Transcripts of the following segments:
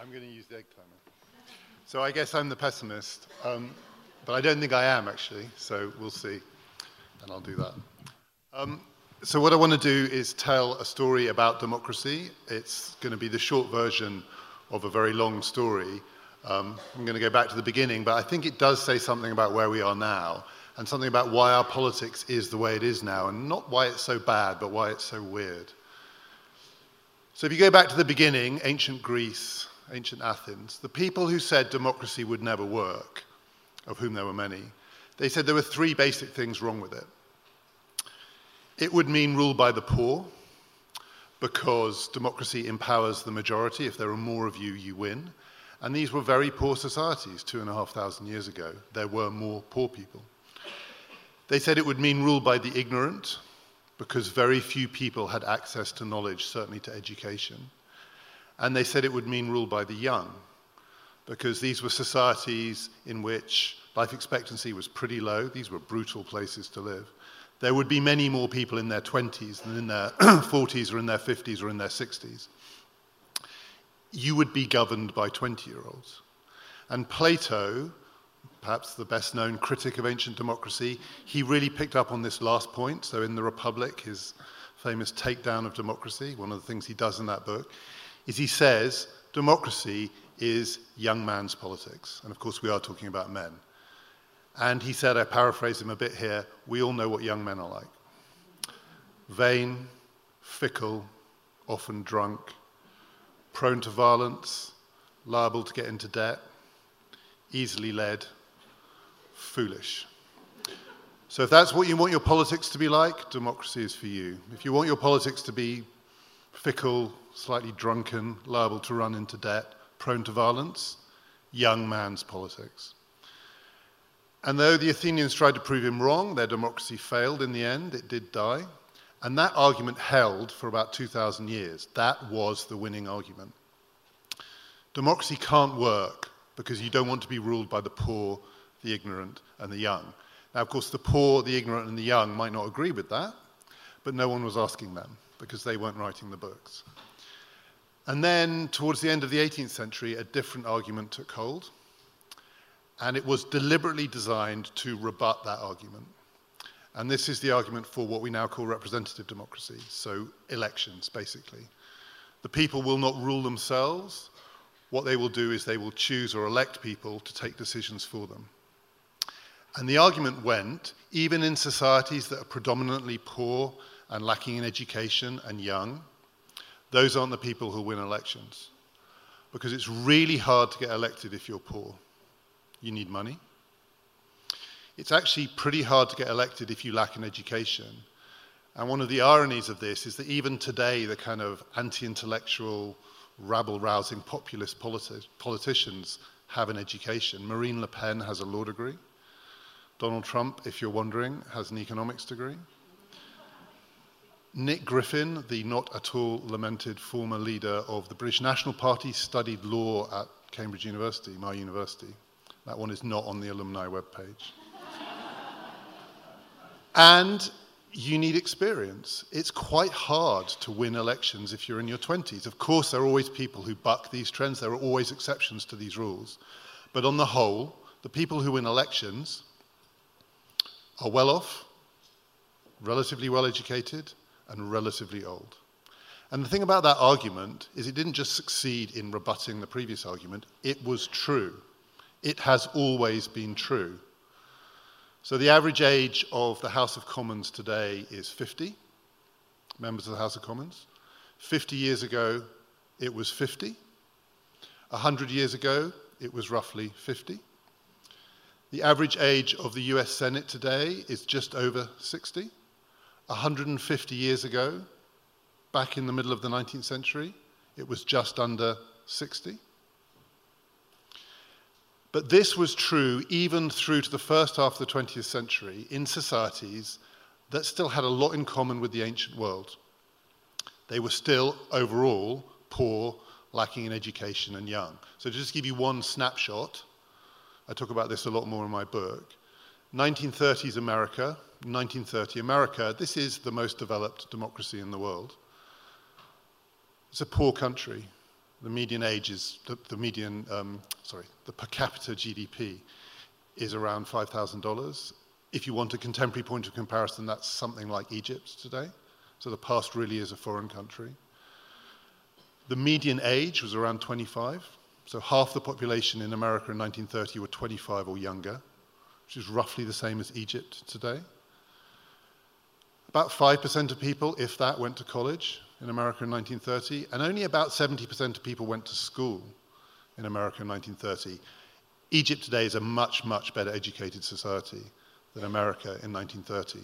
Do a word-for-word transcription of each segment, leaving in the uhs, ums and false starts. I'm going to use the egg timer. So I guess I'm the pessimist, um, but I don't think I am, actually, so we'll see, and I'll do that. Um, so what I want to do is tell a story about democracy. It's going to be the short version of a very long story. Um, I'm going to go back to the beginning, but I think it does say something about where we are now, and something about why our politics is the way it is now, and not why it's so bad, but why it's so weird. So if you go back to the beginning, ancient Greece, ancient Athens, the people who said democracy would never work, of whom there were many, they said there were three basic things wrong with it. It would mean rule by the poor, because democracy empowers the majority. If there are more of you, you win. And these were very poor societies two and a half thousand years ago. There were more poor people. They said it would mean rule by the ignorant, because very few people had access to knowledge, certainly to education. And they said it would mean rule by the young, because these were societies in which life expectancy was pretty low. These were brutal places to live. There would be many more people in their twenties than in their forties or in their fifties or in their sixties. You would be governed by twenty-year-olds. And Plato, perhaps the best-known critic of ancient democracy, he really picked up on this last point. So in The Republic, his famous takedown of democracy, one of the things he does in that book, is he says democracy is young man's politics. And of course, we are talking about men. And he said, I paraphrase him a bit here, we all know what young men are like. Vain, fickle, often drunk, prone to violence, liable to get into debt, easily led, foolish. So if that's what you want your politics to be like, democracy is for you. If you want your politics to be fickle, slightly drunken, liable to run into debt, prone to violence, young man's politics. And though the Athenians tried to prove him wrong, their democracy failed in the end. It did die. And that argument held for about two thousand years. That was the winning argument. Democracy can't work because you don't want to be ruled by the poor, the ignorant, and the young. Now, of course, the poor, the ignorant, and the young might not agree with that, but no one was asking them because they weren't writing the books. And then, towards the end of the eighteenth century, a different argument took hold. And it was deliberately designed to rebut that argument. And this is the argument for what we now call representative democracy, so elections, basically. The people will not rule themselves. What they will do is they will choose or elect people to take decisions for them. And the argument went, even in societies that are predominantly poor and lacking in education and young, those aren't the people who win elections. Because it's really hard to get elected if you're poor. You need money. It's actually pretty hard to get elected if you lack an education. And one of the ironies of this is that even today, the kind of anti-intellectual, rabble-rousing populist politi- politicians have an education. Marine Le Pen has a law degree. Donald Trump, if you're wondering, has an economics degree. Nick Griffin, the not at all lamented former leader of the British National Party, studied law at Cambridge University, my university. That one is not on the alumni webpage. And you need experience. It's quite hard to win elections if you're in your twenties. Of course, there are always people who buck these trends. There are always exceptions to these rules. But on the whole, the people who win elections are well off, relatively well educated, and relatively old. And the thing about that argument is it didn't just succeed in rebutting the previous argument. It was true. It has always been true. So the average age of the House of Commons today is fifty, members of the House of Commons. fifty years ago, it was fifty. one hundred years ago, it was roughly fifty. The average age of the U S Senate today is just over sixty. one hundred fifty years ago, back in the middle of the nineteenth century, it was just under sixty. But this was true even through to the first half of the twentieth century in societies that still had a lot in common with the ancient world. They were still, overall, poor, lacking in education, and young. So to just give you one snapshot, I talk about this a lot more in my book, nineteen thirties America, nineteen thirty America, this is the most developed democracy in the world. It's a poor country. the median age is, the, the median, um, sorry, the per capita G D P is around five thousand dollars. If you want a contemporary point of comparison, that's something like Egypt today. So the past really is a foreign country. The median age was around twenty-five. So half the population in America in nineteen thirty were twenty-five or younger, which is roughly the same as Egypt today. About five percent of people, if that, went to college in America in nineteen thirty, and only about seventy percent of people went to school in America in nineteen thirty. Egypt today is a much, much better educated society than America in nineteen thirty.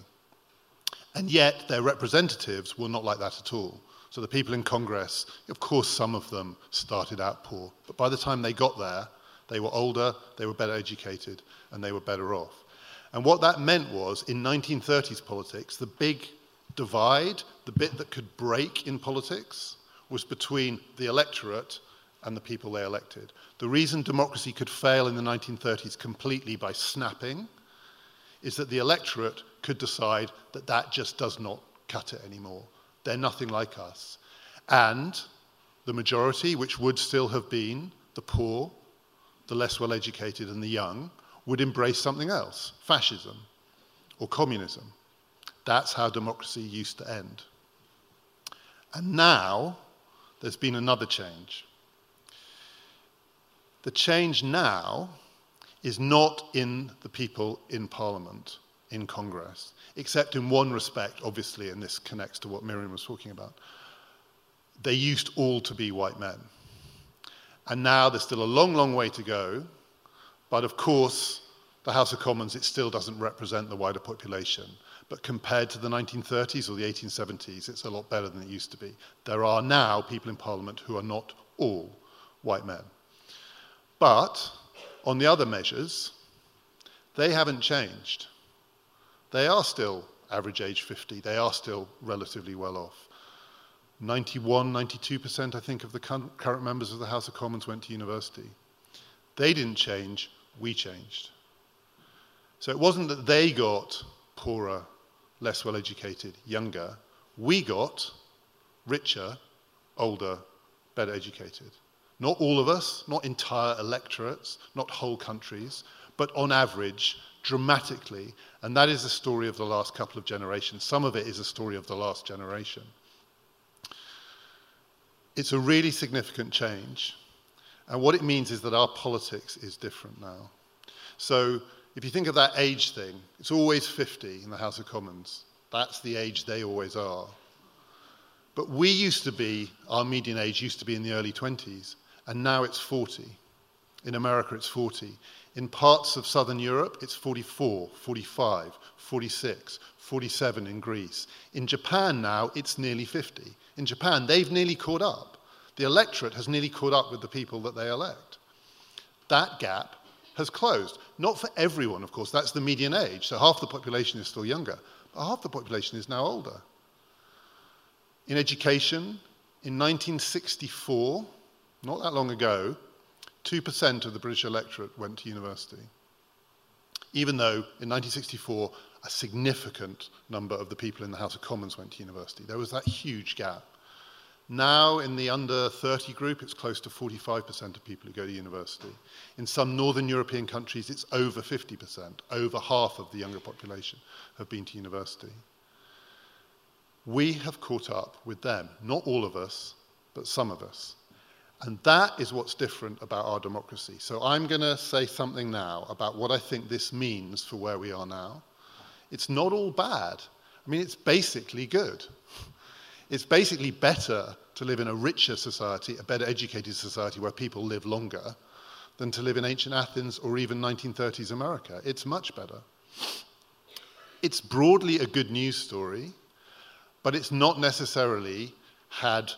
And yet, their representatives were not like that at all. So the people in Congress, of course some of them started out poor, but by the time they got there, they were older, they were better educated, and they were better off. And what that meant was, in nineteen thirties politics, the big divide, the bit that could break in politics, was between the electorate and the people they elected. The reason democracy could fail in the nineteen thirties completely by snapping is that the electorate could decide that that just does not cut it anymore. They're nothing like us. And the majority, which would still have been the poor, the less well-educated and the young, would embrace something else, fascism or communism. That's how democracy used to end. And now there's been another change. The change now is not in the people in Parliament, in Congress, except in one respect, obviously, and this connects to what Miriam was talking about. They used all to be white men. And now there's still a long, long way to go, but of course, the House of Commons, it still doesn't represent the wider population. But compared to the nineteen thirties or the eighteen seventies, it's a lot better than it used to be. There are now people in Parliament who are not all white men. But on the other measures, they haven't changed. They are still average age fifty. They are still relatively well off. ninety-one, ninety-two percent, I think, of the current members of the House of Commons went to university. They didn't change, we changed. So it wasn't that they got poorer, less well-educated, younger. We got richer, older, better educated. Not all of us, not entire electorates, not whole countries, but on average, dramatically. And that is the story of the last couple of generations. Some of it is a story of the last generation. It's a really significant change. And what it means is that our politics is different now. So if you think of that age thing, it's always fifty in the House of Commons. That's the age they always are. But we used to be, our median age used to be in the early twenties, and now it's forty. In America, it's forty. In parts of Southern Europe, it's forty-four, forty-five, forty-six, forty-seven in Greece. In Japan now, it's nearly fifty. In Japan, they've nearly caught up. The electorate has nearly caught up with the people that they elect. That gap has closed. Not for everyone, of course. That's the median age. So half the population is still younger, but half the population is now older. In education, in nineteen sixty-four, not that long ago, two percent of the British electorate went to university. Even though in nineteen sixty-four, a significant number of the people in the House of Commons went to university. There was that huge gap. Now, in the under thirty group, it's close to forty-five percent of people who go to university. In some northern European countries, it's over fifty percent. Over half of the younger population have been to university. We have caught up with them. Not all of us, but some of us. And that is what's different about our democracy. So I'm going to say something now about what I think this means for where we are now. It's not all bad. I mean, it's basically good. It's basically better to live in a richer society, a better educated society where people live longer, than to live in ancient Athens or even nineteen thirties America. It's much better. It's broadly a good news story, but it's not necessarily had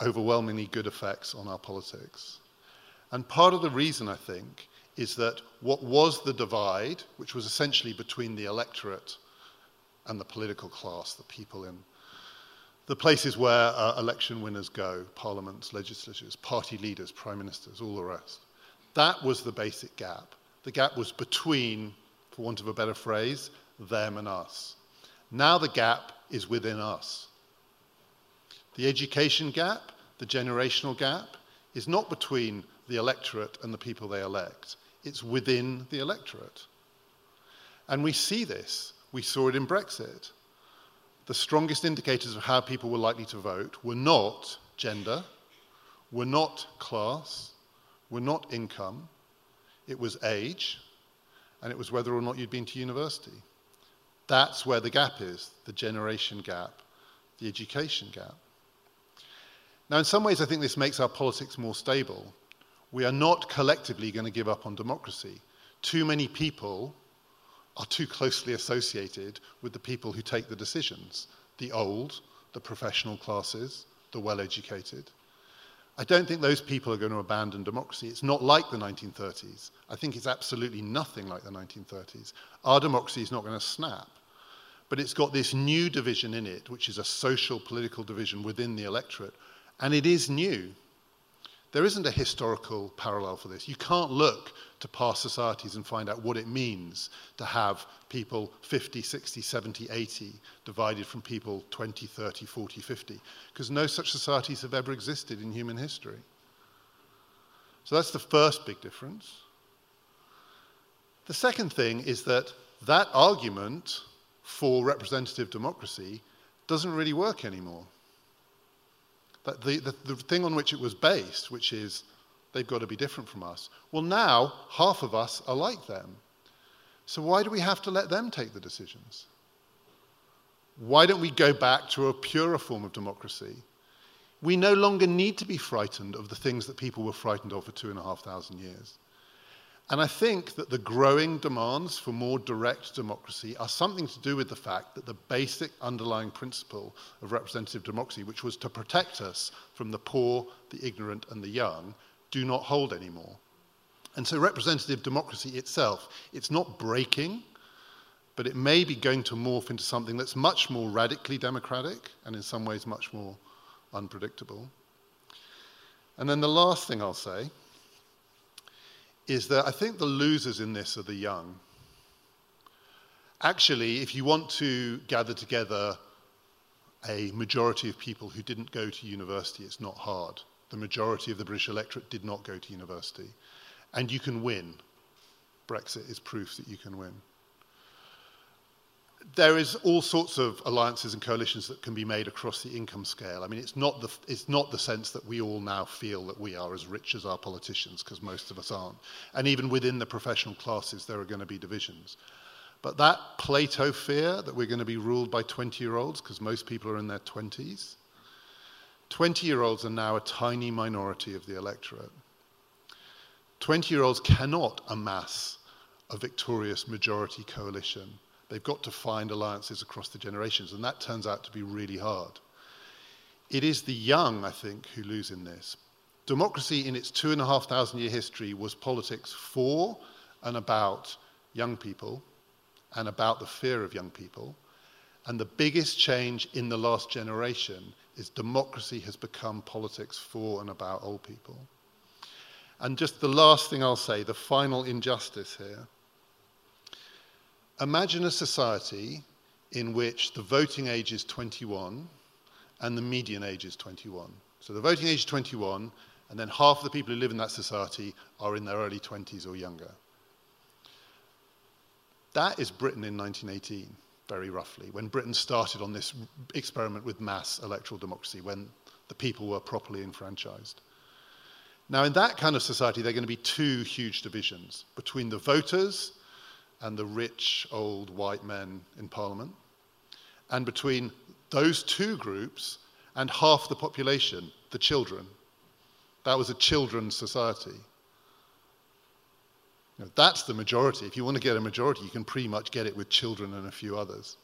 overwhelmingly good effects on our politics. And part of the reason, I think, is that what was the divide, which was essentially between the electorate and the political class, the people in the places where uh, election winners go, parliaments, legislatures, party leaders, prime ministers, all the rest. That was the basic gap. The gap was between, for want of a better phrase, them and us. Now the gap is within us. The education gap, the generational gap, is not between the electorate and the people they elect. It's within the electorate. And we see this. We saw it in Brexit. The strongest indicators of how people were likely to vote were not gender, were not class, were not income. It was age, and it was whether or not you'd been to university. That's where the gap is, the generation gap, the education gap. Now, in some ways, I think this makes our politics more stable. We are not collectively going to give up on democracy. Too many people are too closely associated with the people who take the decisions, the old, the professional classes, the well-educated. I don't think those people are going to abandon democracy. It's not like the nineteen thirties. I think it's absolutely nothing like the nineteen thirties. Our democracy is not going to snap. But it's got this new division in it, which is a social, political division within the electorate. And it is new. There isn't a historical parallel for this. You can't look to past societies and find out what it means to have people fifty, sixty, seventy, eighty divided from people twenty, thirty, forty, fifty, because no such societies have ever existed in human history. So that's the first big difference. The second thing is that that argument for representative democracy doesn't really work anymore. But the, the, the thing on which it was based, which is they've got to be different from us. Well, now half of us are like them. So why do we have to let them take the decisions? Why don't we go back to a purer form of democracy? We no longer need to be frightened of the things that people were frightened of for two and a half thousand years. And I think that the growing demands for more direct democracy are something to do with the fact that the basic underlying principle of representative democracy, which was to protect us from the poor, the ignorant, and the young, do not hold anymore. And so representative democracy itself, it's not breaking, but it may be going to morph into something that's much more radically democratic and in some ways much more unpredictable. And then the last thing I'll say is that I think the losers in this are the young. Actually, if you want to gather together a majority of people who didn't go to university, it's not hard. The majority of the British electorate did not go to university. And you can win. Brexit is proof that you can win. There is all sorts of alliances and coalitions that can be made across the income scale. I mean, it's not the, it's not the sense that we all now feel that we are as rich as our politicians, because most of us aren't. And even within the professional classes, there are going to be divisions. But that Plato fear that we're going to be ruled by twenty-year-olds, because most people are in their twenties, twenty-year-olds are now a tiny minority of the electorate. twenty-year-olds cannot amass a victorious majority coalition. They've got to find alliances across the generations, and that turns out to be really hard. It is the young, I think, who lose in this. Democracy in its two and a half thousand year history was politics for and about young people and about the fear of young people. And the biggest change in the last generation is democracy has become politics for and about old people. And just the last thing I'll say, the final injustice here. Imagine a society in which the voting age is twenty-one and the median age is twenty-one. So the voting age is twenty-one, and then half of the people who live in that society are in their early twenties or younger. That is Britain in nineteen eighteen, very roughly, when Britain started on this experiment with mass electoral democracy, when the people were properly enfranchised. Now, in that kind of society, there are going to be two huge divisions between the voters and the rich old white men in Parliament, and between those two groups and half the population, the children. That was a children's society. Now, that's the majority. If you want to get a majority, you can pretty much get it with children and a few others.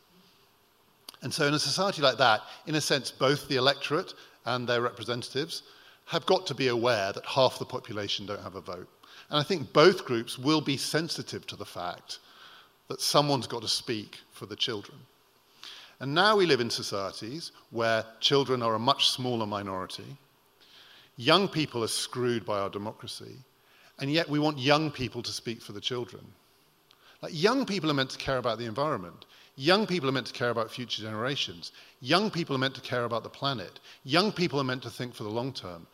And so in a society like that, in a sense, both the electorate and their representatives have got to be aware that half the population don't have a vote. And I think both groups will be sensitive to the fact that someone's got to speak for the children. And now we live in societies where children are a much smaller minority. Young people are screwed by our democracy, and yet we want young people to speak for the children. Like, young people are meant to care about the environment. Young people are meant to care about future generations. Young people are meant to care about the planet. Young people are meant to think for the long term.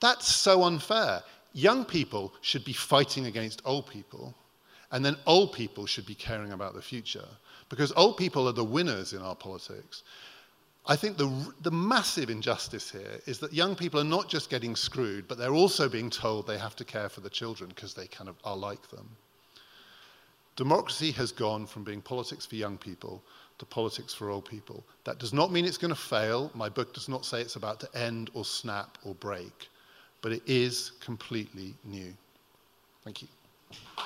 That's so unfair. Young people should be fighting against old people, and then old people should be caring about the future, because old people are the winners in our politics. I think the, the massive injustice here is that young people are not just getting screwed, but they're also being told they have to care for the children because they kind of are like them. Democracy has gone from being politics for young people to politics for old people. That does not mean it's going to fail. My book does not say it's about to end or snap or break, but it is completely new. Thank you.